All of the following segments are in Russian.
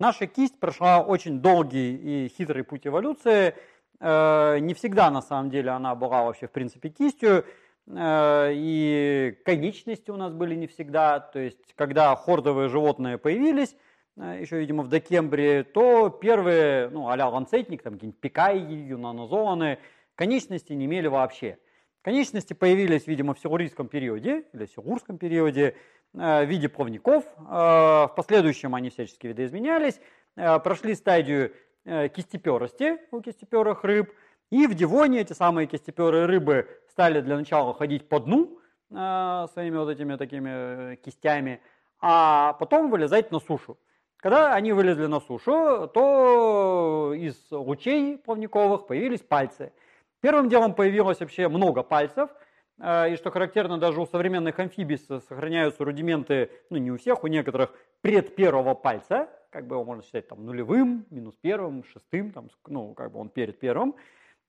Наша кисть прошла очень долгий и хитрый путь эволюции. Не всегда, на самом деле, она была вообще, в принципе, кистью. И конечности у нас были не всегда. То есть, когда хордовые животные появились, еще, видимо, в Докембрии, то первые, а-ля ланцетник, там какие-нибудь пикайи, юнанозоаны, конечности не имели вообще. Конечности появились, видимо, в силурийском периоде, или силурском периоде, в виде плавников. В последующем они всячески видоизменялись, прошли стадию кистеперости у кистеперых рыб, и в девоне эти самые кистеперые рыбы стали для начала ходить по дну своими вот этими такими кистями, а потом вылезать на сушу. Когда они вылезли на сушу, то из лучей плавниковых появились пальцы. Первым делом появилось вообще много пальцев. И что характерно, даже у современных амфибий сохраняются рудименты, не у всех, у некоторых, предпервого пальца, как бы его можно считать там нулевым, -1, шестым, там, как бы он перед первым.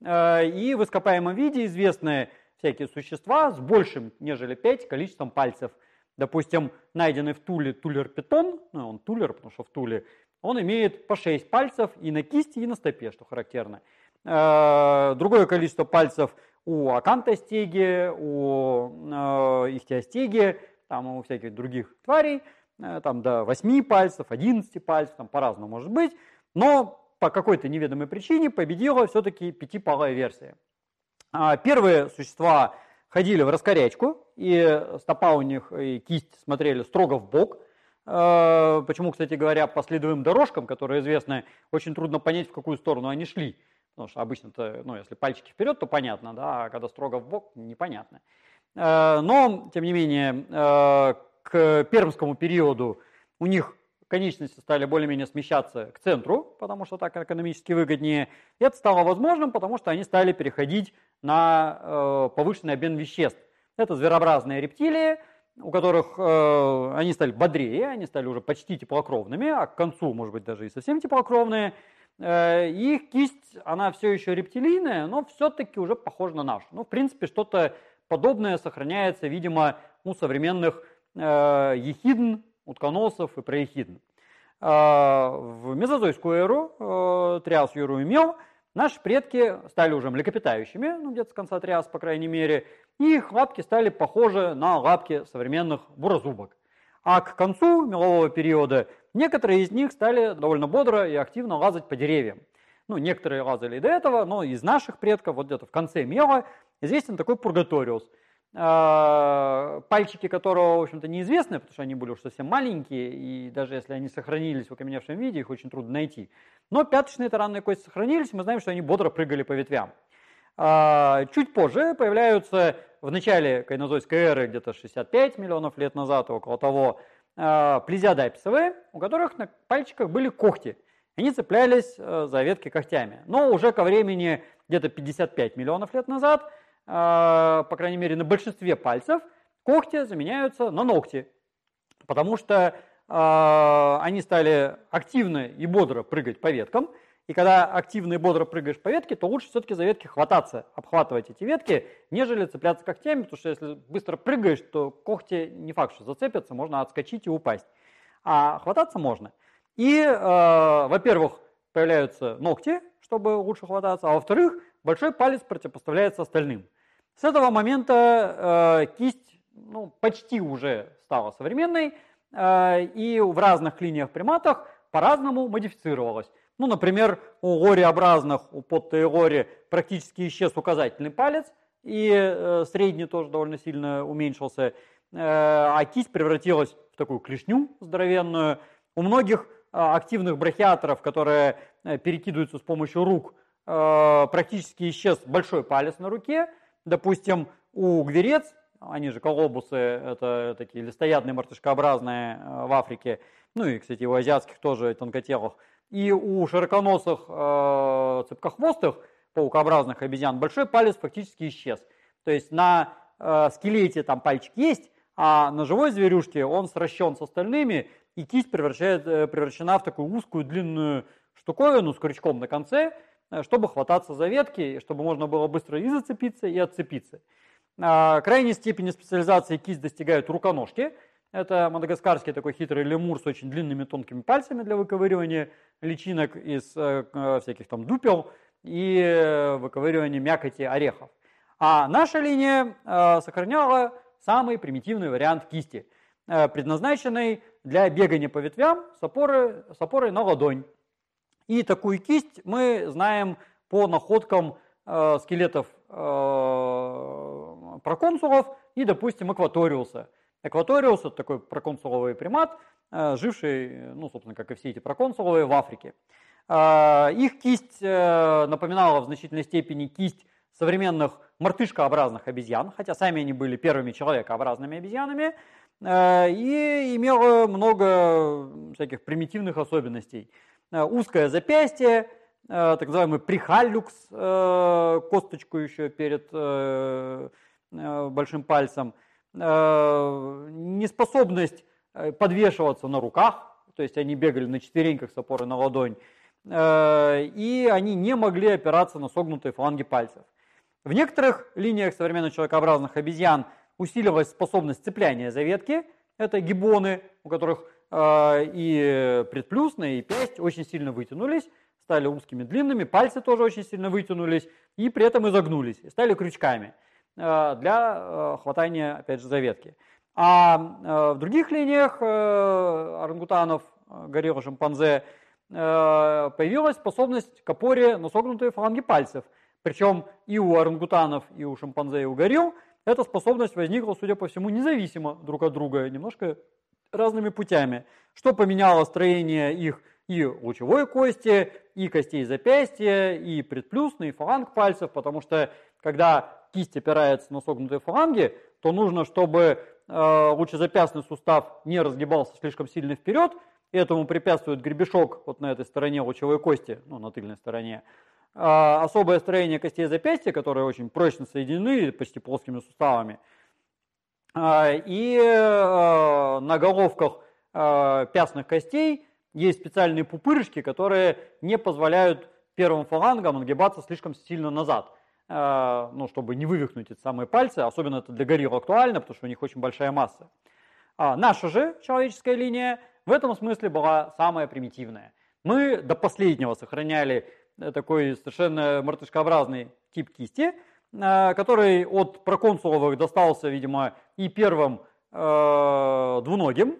И в ископаемом виде известны всякие существа с большим, нежели 5, количеством пальцев. Допустим, найденный в Туле Тулерпетон, он Тулер, потому что в Туле, он имеет по 6 пальцев и на кисти, и на стопе, что характерно. Другое количество пальцев у Акантостеги, у Ихтиостеги, там у всяких других тварей, там до 8 пальцев, 11 пальцев, там по-разному может быть, но по какой-то неведомой причине победила все-таки пятипалая версия. Первые существа ходили в раскорячку, и стопа у них, и кисть смотрели строго в бок. Почему, кстати говоря, по следовым дорожкам, которые известны, очень трудно понять, в какую сторону они шли. Потому что обычно-то, если пальчики вперед, то понятно, да, а когда строго в бок, непонятно. Но, тем не менее, к пермскому периоду у них конечности стали более-менее смещаться к центру, потому что так экономически выгоднее. И это стало возможным, потому что они стали переходить на повышенный обмен веществ. Это зверообразные рептилии, у которых они стали бодрее, они стали уже почти теплокровными, а к концу, может быть, даже и совсем теплокровные. Их кисть, она все еще рептилийная, но все-таки уже похожа на нашу. В принципе, что-то подобное сохраняется, видимо, у современных ехидн, утконосов и проехидн. В мезозойскую эру, триас, юру и мел, наши предки стали уже млекопитающими, где-то с конца триаса, по крайней мере, и их лапки стали похожи на лапки современных бурозубок. А к концу мелового периода некоторые из них стали довольно бодро и активно лазать по деревьям. Некоторые лазали и до этого, но из наших предков, вот где-то в конце мела, известен такой Пургаториус, пальчики которого, в общем-то, неизвестны, потому что они были уж совсем маленькие, и даже если они сохранились в окаменевшем виде, их очень трудно найти. Но пяточные таранные кости сохранились, мы знаем, что они бодро прыгали по ветвям. Чуть позже появляются, в начале кайнозойской эры, где-то 65 миллионов лет назад, около того, плезиодаписовые, у которых на пальчиках были когти. Они цеплялись за ветки когтями. Но уже ко времени где-то 55 миллионов лет назад, по крайней мере на большинстве пальцев, когти заменяются на ногти, потому что они стали активно и бодро прыгать по веткам. И когда активно и бодро прыгаешь по ветке, то лучше все-таки за ветки хвататься, обхватывать эти ветки, нежели цепляться когтями, потому что если быстро прыгаешь, то когти не факт, что зацепятся, можно отскочить и упасть. А хвататься можно. И, во-первых, появляются ногти, чтобы лучше хвататься, а во-вторых, большой палец противопоставляется остальным. С этого момента кисть почти уже стала современной, и в разных линиях приматах по-разному модифицировалась. Например, у лореобразных, у подтоилори практически исчез указательный палец, и средний тоже довольно сильно уменьшился, а кисть превратилась в такую клешню здоровенную. У многих активных брахиаторов, которые перекидываются с помощью рук, практически исчез большой палец на руке. Допустим, у гверец, они же колобусы, это такие листоядные мартышкообразные в Африке, и, кстати, у азиатских тоже тонкотелых, и у широконосых цепкохвостых, паукообразных обезьян, большой палец фактически исчез. То есть на скелете там пальчик есть, а на живой зверюшке он сращен с остальными, и кисть превращена в такую узкую длинную штуковину с крючком на конце, чтобы хвататься за ветки, чтобы можно было быстро и зацепиться, и отцепиться. Крайней степени специализации кисть достигают руконожки, Это мадагаскарский такой хитрый лемур с очень длинными тонкими пальцами для выковыривания личинок из всяких там дупел и выковыривания мякоти орехов. А наша линия сохраняла самый примитивный вариант кисти, предназначенный для бегания по ветвям с опорой на ладонь. И такую кисть мы знаем по находкам скелетов проконсулов и, допустим, экваториуса. Экваториус – это такой проконсуловый примат, живший, ну, собственно, как и все эти проконсуловые, в Африке. Их кисть напоминала в значительной степени кисть современных мартышкообразных обезьян, хотя сами они были первыми человекообразными обезьянами, и имела много всяких примитивных особенностей. Узкое запястье, так называемый прихаллюкс, косточку еще перед большим пальцем, неспособность подвешиваться на руках, то есть они бегали на четвереньках с опорой на ладонь, и они не могли опираться на согнутые фаланги пальцев. В некоторых линиях современных человекообразных обезьян усилилась способность цепляния за ветки, это гиббоны, у которых и предплюсные, и пясть очень сильно вытянулись, стали узкими, длинными, пальцы тоже очень сильно вытянулись и при этом изогнулись, и стали крючками для хватания, опять же, за ветки. А в других линиях орангутанов, горилл, шимпанзе появилась способность к опоре на согнутые фаланги пальцев. Причем и у орангутанов, и у шимпанзе, и у горилл эта способность возникла, судя по всему, независимо друг от друга, немножко разными путями, что поменяло строение их и лучевой кости, и костей запястья, и предплюсной, и фаланг пальцев, потому что когда кисть опирается на согнутые фаланги, то нужно, чтобы лучезапястный сустав не разгибался слишком сильно вперед, этому препятствует гребешок вот на этой стороне лучевой кости, ну, на тыльной стороне. Особое строение костей запястья, которые очень прочно соединены почти плоскими суставами. И на головках пястных костей есть специальные пупырышки, которые не позволяют первым фалангам нагибаться слишком сильно назад, ну, чтобы не вывихнуть эти самые пальцы, особенно это для горилл актуально, потому что у них очень большая масса. А наша же человеческая линия в этом смысле была самая примитивная. Мы до последнего сохраняли такой совершенно мартышкообразный тип кисти, который от проконсуловых достался, видимо, и первым двуногим,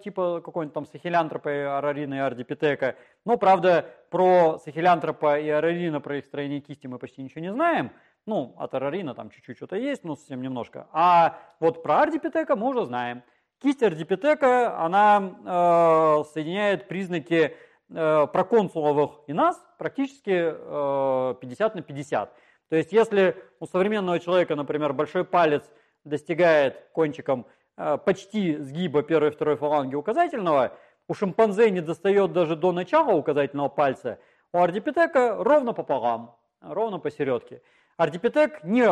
типа какой-нибудь там сахилиантропа, и арарина и ардипитека. Но, правда, про сахилиантропа и арарина, про их строение кисти мы почти ничего не знаем. Ну, от арарина там чуть-чуть что-то есть, но совсем немножко. А вот про ардипитека мы уже знаем. Кисть ардипитека, она соединяет признаки проконсуловых и нас практически 50/50. То есть, если у современного человека, например, большой палец достигает кончиком почти сгиба первой и второй фаланги указательного, у шимпанзе не достает даже до начала указательного пальца, у ардипитека ровно пополам, ровно посередке. Ардипитек не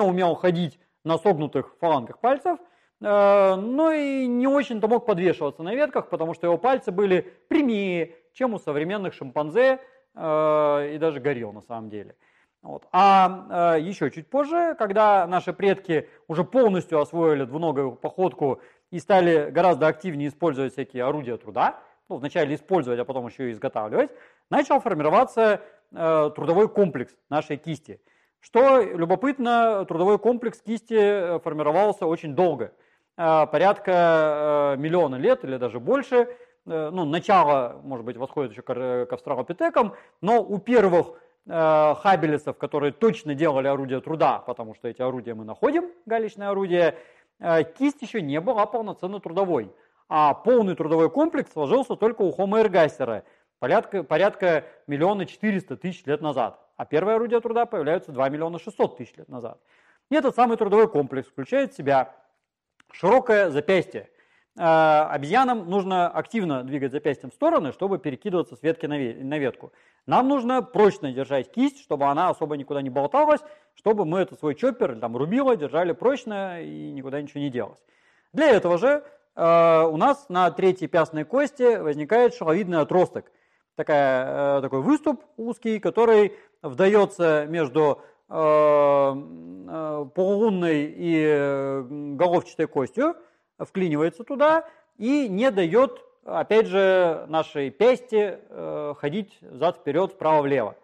умел ходить на согнутых фалангах пальцев, но и не очень-то мог подвешиваться на ветках, потому что его пальцы были прямее, чем у современных шимпанзе и даже горилл на самом деле. Вот. А еще чуть позже, когда наши предки уже полностью освоили двуногую походку и стали гораздо активнее использовать всякие орудия труда, ну, вначале использовать, а потом еще и изготавливать, начал формироваться трудовой комплекс нашей кисти. Что любопытно, трудовой комплекс кисти формировался очень долго, порядка миллиона лет или даже больше. Ну, начало, может быть, восходит еще к австралопитекам, но у первых хабилисов, которые точно делали орудия труда, потому что эти орудия мы находим, галечные орудия, кисть еще не была полноценно трудовой, а полный трудовой комплекс сложился только у Homo ergaster порядка 1 400 000 лет назад, а первые орудия труда появляются 2 600 000 лет назад. И этот самый трудовой комплекс включает в себя широкое запястье. Обезьянам нужно активно двигать запястьем в стороны, чтобы перекидываться с ветки на ветку. Нам нужно прочно держать кисть, чтобы она особо никуда не болталась, чтобы мы этот свой чоппер, там, рубило, держали прочно и никуда ничего не делалось. Для этого же у нас на третьей пястной кости возникает шаловидный отросток. Такой выступ узкий, который вдается между полулунной и головчатой костью, вклинивается туда и не дает, опять же, нашей пясти ходить взад-вперед, вправо-влево.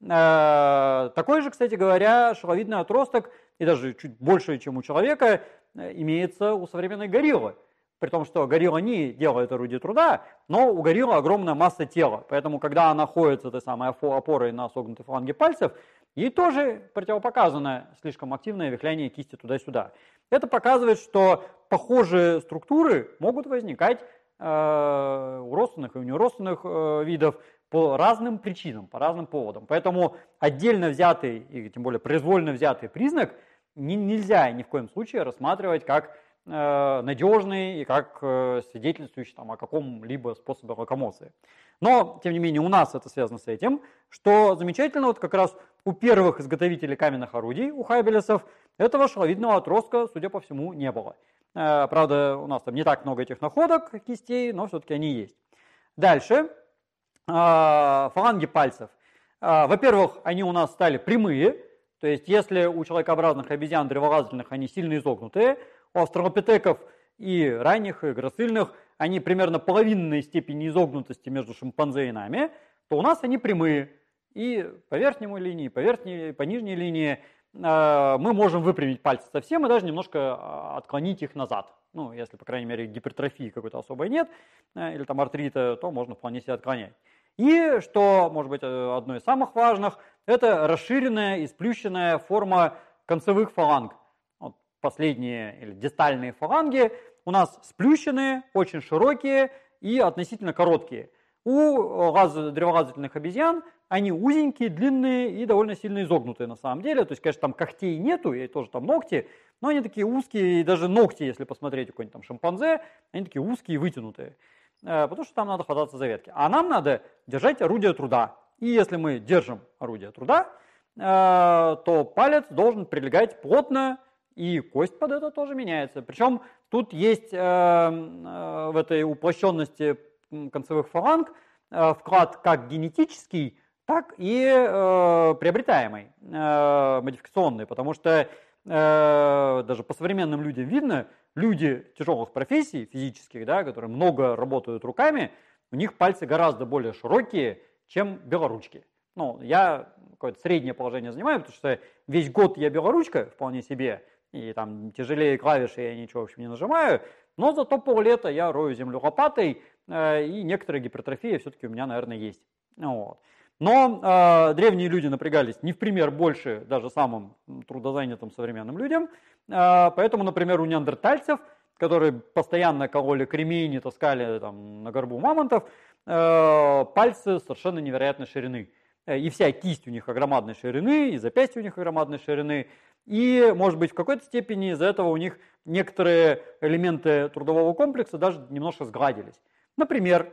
Такой же, кстати говоря, шаловидный отросток, и даже чуть больше, чем у человека, имеется у современной гориллы. При том, что горилла не делает орудие труда, но у гориллы огромная масса тела. Поэтому, когда она ходит с этой самой опорой на согнутой фаланге пальцев, ей тоже противопоказано слишком активное вихляние кисти туда-сюда. Это показывает, что похожие структуры могут возникать у родственных и у неродственных видов по разным причинам, по разным поводам. Поэтому отдельно взятый, и тем более произвольно взятый признак нельзя ни в коем случае рассматривать как надежный и как свидетельствующий там о каком-либо способе локомоции. Но, тем не менее, у нас это связано с этим, что замечательно, вот как раз у первых изготовителей каменных орудий, у хабилисов, этого шаловидного отростка, судя по всему, не было. Правда, у нас там не так много этих находок кистей, но все-таки они есть. Дальше. Фаланги пальцев. Во-первых, они у нас стали прямые, то есть если у человекообразных обезьян древолазательных они сильно изогнутые, у австралопитеков и ранних, и грацильных, они примерно половинной степени изогнутости между шимпанзе и нами, то у нас они прямые. И по верхней линии, по нижней линии мы можем выпрямить пальцы совсем и даже немножко отклонить их назад. Ну, если, по крайней мере, гипертрофии какой-то особой нет, или там артрита, то можно вполне себе отклонять. И, что, может быть, одно из самых важных, это расширенная и сплющенная форма концевых фаланг. Последние или дистальные фаланги у нас сплющенные, очень широкие и относительно короткие. У древолазательных обезьян они узенькие, длинные и довольно сильно изогнутые на самом деле. То есть, конечно, там когтей нету, и тоже там ногти, но они такие узкие, и даже ногти, если посмотреть у какого-нибудь там шимпанзе, они такие узкие и вытянутые, потому что там надо хвататься за ветки. А нам надо держать орудие труда. И если мы держим орудие труда, то палец должен прилегать плотно, и кость под это тоже меняется. Причем тут есть в этой уплощенности концевых фаланг вклад как генетический, так и приобретаемый, модификационный. Потому что даже по современным людям видно, люди тяжелых профессий физических, да, которые много работают руками, у них пальцы гораздо более широкие, чем белоручки. Ну, я какое-то среднее положение занимаю, потому что весь год я белоручка вполне себе, и там тяжелее клавиши я ничего, в общем, не нажимаю, но зато поллета я рою землю лопатой, и некоторая гипертрофия все-таки у меня, наверное, есть. Вот. Но древние люди напрягались не в пример больше даже самым трудозанятым современным людям, поэтому, например, у неандертальцев, которые постоянно кололи кремень и таскали там, на горбу мамонтов, пальцы совершенно невероятной ширины. И вся кисть у них огромадной ширины, и запястье у них огромадной ширины. И, может быть, в какой-то степени из-за этого у них некоторые элементы трудового комплекса даже немножко сгладились. Например,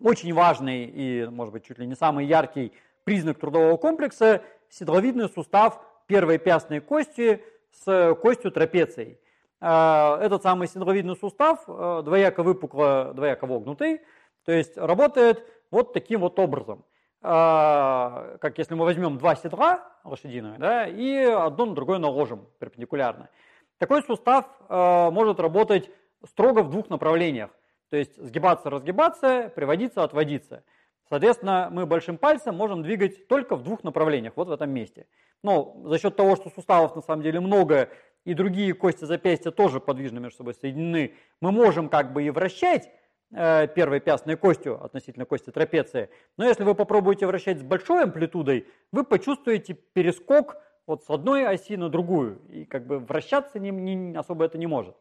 очень важный и, может быть, чуть ли не самый яркий признак трудового комплекса – седловидный сустав первой пястной кости с костью трапецией. Этот самый седловидный сустав двояко выпукло, двояко вогнутый, то есть работает вот таким вот образом. Как если мы возьмем два седла лошадиные, да, и одно на другое наложим перпендикулярно. Такой сустав может работать строго в двух направлениях, то есть сгибаться-разгибаться, приводиться-отводиться. Соответственно, мы большим пальцем можем двигать только в двух направлениях, вот в этом месте. Но за счет того, что суставов на самом деле много, и другие кости запястья тоже подвижно между собой соединены, мы можем как бы и вращать первой пястной костью относительно кости трапеции. Но если вы попробуете вращать с большой амплитудой, вы почувствуете перескок вот с одной оси на другую. И как бы вращаться особо это не может.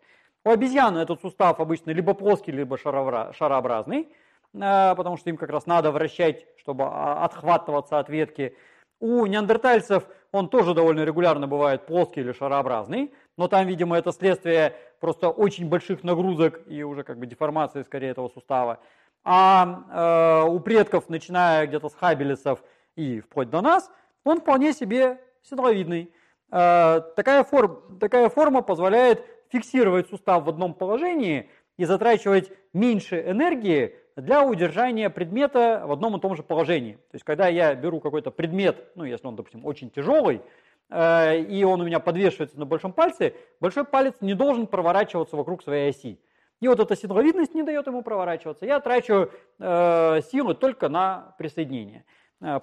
У обезьяны этот сустав обычно либо плоский, либо шарообразный, потому что им как раз надо вращать, чтобы отхватываться от ветки. У неандертальцев он тоже довольно регулярно бывает плоский или шарообразный, но там, видимо, это следствие просто очень больших нагрузок и уже как бы деформации скорее этого сустава. А у предков, начиная где-то с хабилисов и вплоть до нас, он вполне себе седловидный. Такая форма позволяет фиксировать сустав в одном положении и затрачивать меньше энергии для удержания предмета в одном и том же положении. То есть, когда я беру какой-то предмет, ну, если он, допустим, очень тяжелый, и он у меня подвешивается на большом пальце, большой палец не должен проворачиваться вокруг своей оси. И вот эта седловидность не дает ему проворачиваться. Я трачу силы только на присоединение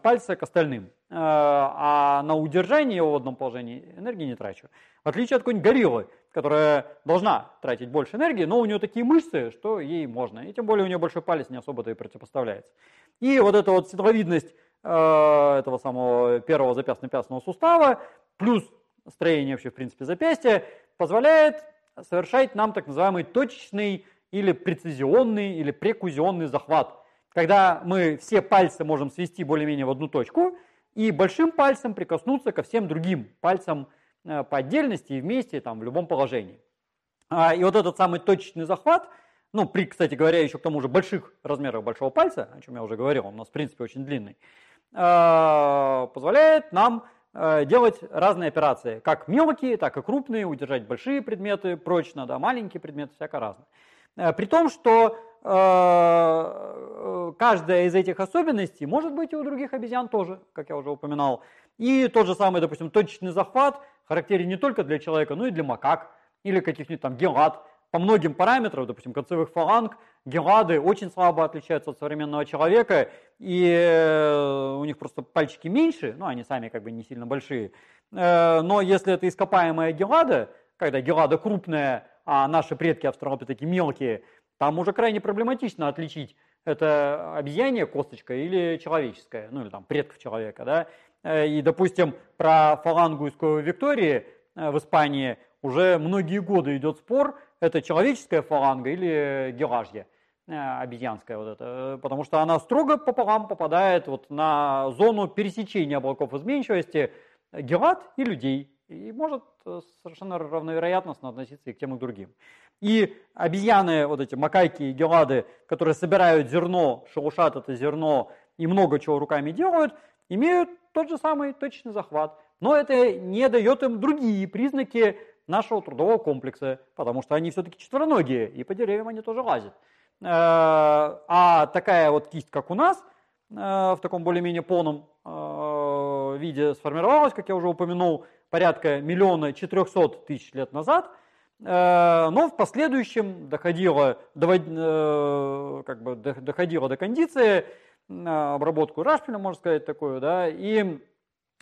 пальца к остальным. А на удержание его в одном положении энергии не трачу. В отличие от какой-нибудь гориллы, которая должна тратить больше энергии, но у нее такие мышцы, что ей можно. И тем более у нее большой палец не особо-то и противопоставляется. И вот эта вот седловидность этого самого первого запястно-пястного сустава плюс строение вообще в принципе запястья позволяет совершать нам так называемый точечный или прецизионный или прекузионный захват. Когда мы все пальцы можем свести более-менее в одну точку и большим пальцем прикоснуться ко всем другим пальцам по отдельности и вместе там, в любом положении. И вот этот самый точечный захват, ну, при, кстати говоря, еще к тому же больших размерах большого пальца, о чем я уже говорил, он у нас в принципе очень длинный, позволяет нам делать разные операции, как мелкие, так и крупные, удержать большие предметы прочно, да, маленькие предметы, всяко разное. При том, что каждая из этих особенностей может быть и у других обезьян тоже, как я уже упоминал. И тот же самый, допустим, точечный захват характерен не только для человека, но и для макак или каких-нибудь там гелад. По многим параметрам, допустим, концевых фаланг, гелады очень слабо отличаются от современного человека, и у них просто пальчики меньше, ну, они сами как бы не сильно большие. Но если это ископаемая гелада, когда гелада крупная, а наши предки австралопитеки мелкие, там уже крайне проблематично отличить, это обезьянья косточка или человеческая, ну, или там предков человека, да. И, допустим, про фалангу из Виктории в Испании уже многие годы идет спор, это человеческая фаланга или гелажья, обезьянская вот эта, потому что она строго пополам попадает вот на зону пересечения облаков изменчивости гелад и людей, и может совершенно равновероятностно относиться и к тем, и к другим. И обезьяны, вот эти макайки и гелады, которые собирают зерно, шелушат это зерно и много чего руками делают, имеют тот же самый точечный захват, но это не дает им другие признаки нашего трудового комплекса, потому что они все-таки четвероногие, и по деревьям они тоже лазят. А такая вот кисть, как у нас, в таком более-менее полном виде сформировалась, как я уже упомянул, порядка 1 400 000 лет назад, но в последующем доходило до кондиции, обработку рашпилем, можно сказать, такую, да, и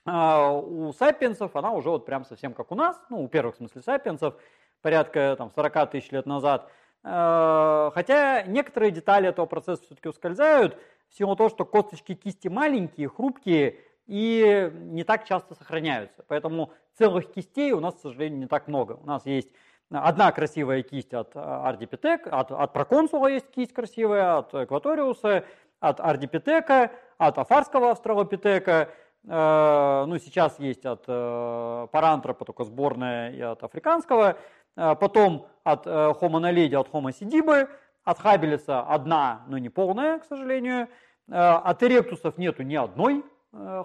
у сапиенсов она уже вот прям совсем как у нас, ну, у первых в смысле сапиенсов, порядка там, 40 000 лет назад. Хотя некоторые детали этого процесса все-таки ускользают, в силу того, что косточки кисти маленькие, хрупкие и не так часто сохраняются. Поэтому целых кистей у нас, к сожалению, не так много. У нас есть одна красивая кисть от ардипитек, от проконсула есть кисть красивая, от экваториуса, от ардипитека, от афарского австралопитека. Ну, сейчас есть от парантропа, только сборная, и от африканского, потом от Homo naledi, от Homo сидибы, от хабилиса одна, но не полная, к сожалению, от эректусов нету ни одной,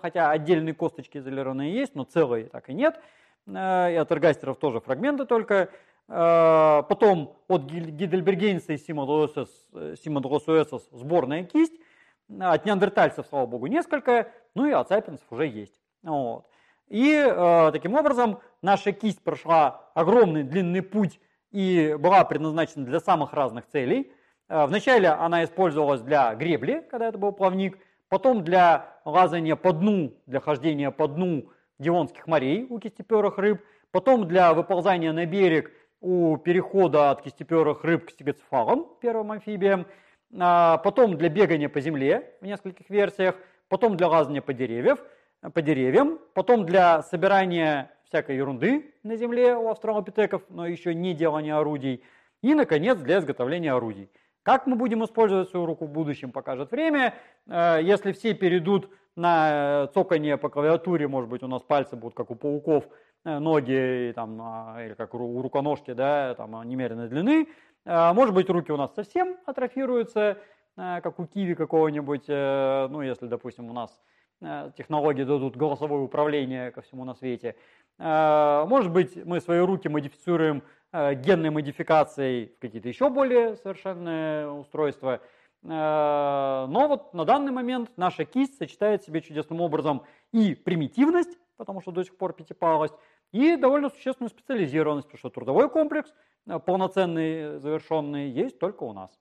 хотя отдельные косточки изолированные есть, но целые так и нет, и от эргастеров тоже фрагменты только, потом от гидельбергенса и симадолосуэсос сборная кисть, от неандертальцев, слава богу, несколько, ну и от сапиенсов уже есть. Вот. И таким образом наша кисть прошла огромный длинный путь и была предназначена для самых разных целей. Вначале она использовалась для гребли, когда это был плавник, потом для лазания по дну, для хождения по дну девонских морей у кистеперых рыб, потом для выползания на берег у перехода от кистеперых рыб к стегоцефалам, первым амфибиям, потом для бегания по земле в нескольких версиях, потом для лазания по деревьям, потом для собирания всякой ерунды на земле у австралопитеков, но еще не делания орудий, и, наконец, для изготовления орудий. Как мы будем использовать свою руку в будущем, покажет время. Если все перейдут на цоканье по клавиатуре, может быть, у нас пальцы будут, как у пауков, ноги там, или как у руконожки, да, там, немеренной длины. Может быть, руки у нас совсем атрофируются, как у киви какого-нибудь, ну, если, допустим, у нас технологии дадут голосовое управление ко всему на свете. Может быть, мы свои руки модифицируем генной модификацией в какие-то еще более совершенные устройства. Но вот на данный момент наша кисть сочетает в себе чудесным образом и примитивность, потому что до сих пор пятипалость, и довольно существенную специализированность, потому что трудовой комплекс полноценный, завершенный, есть только у нас.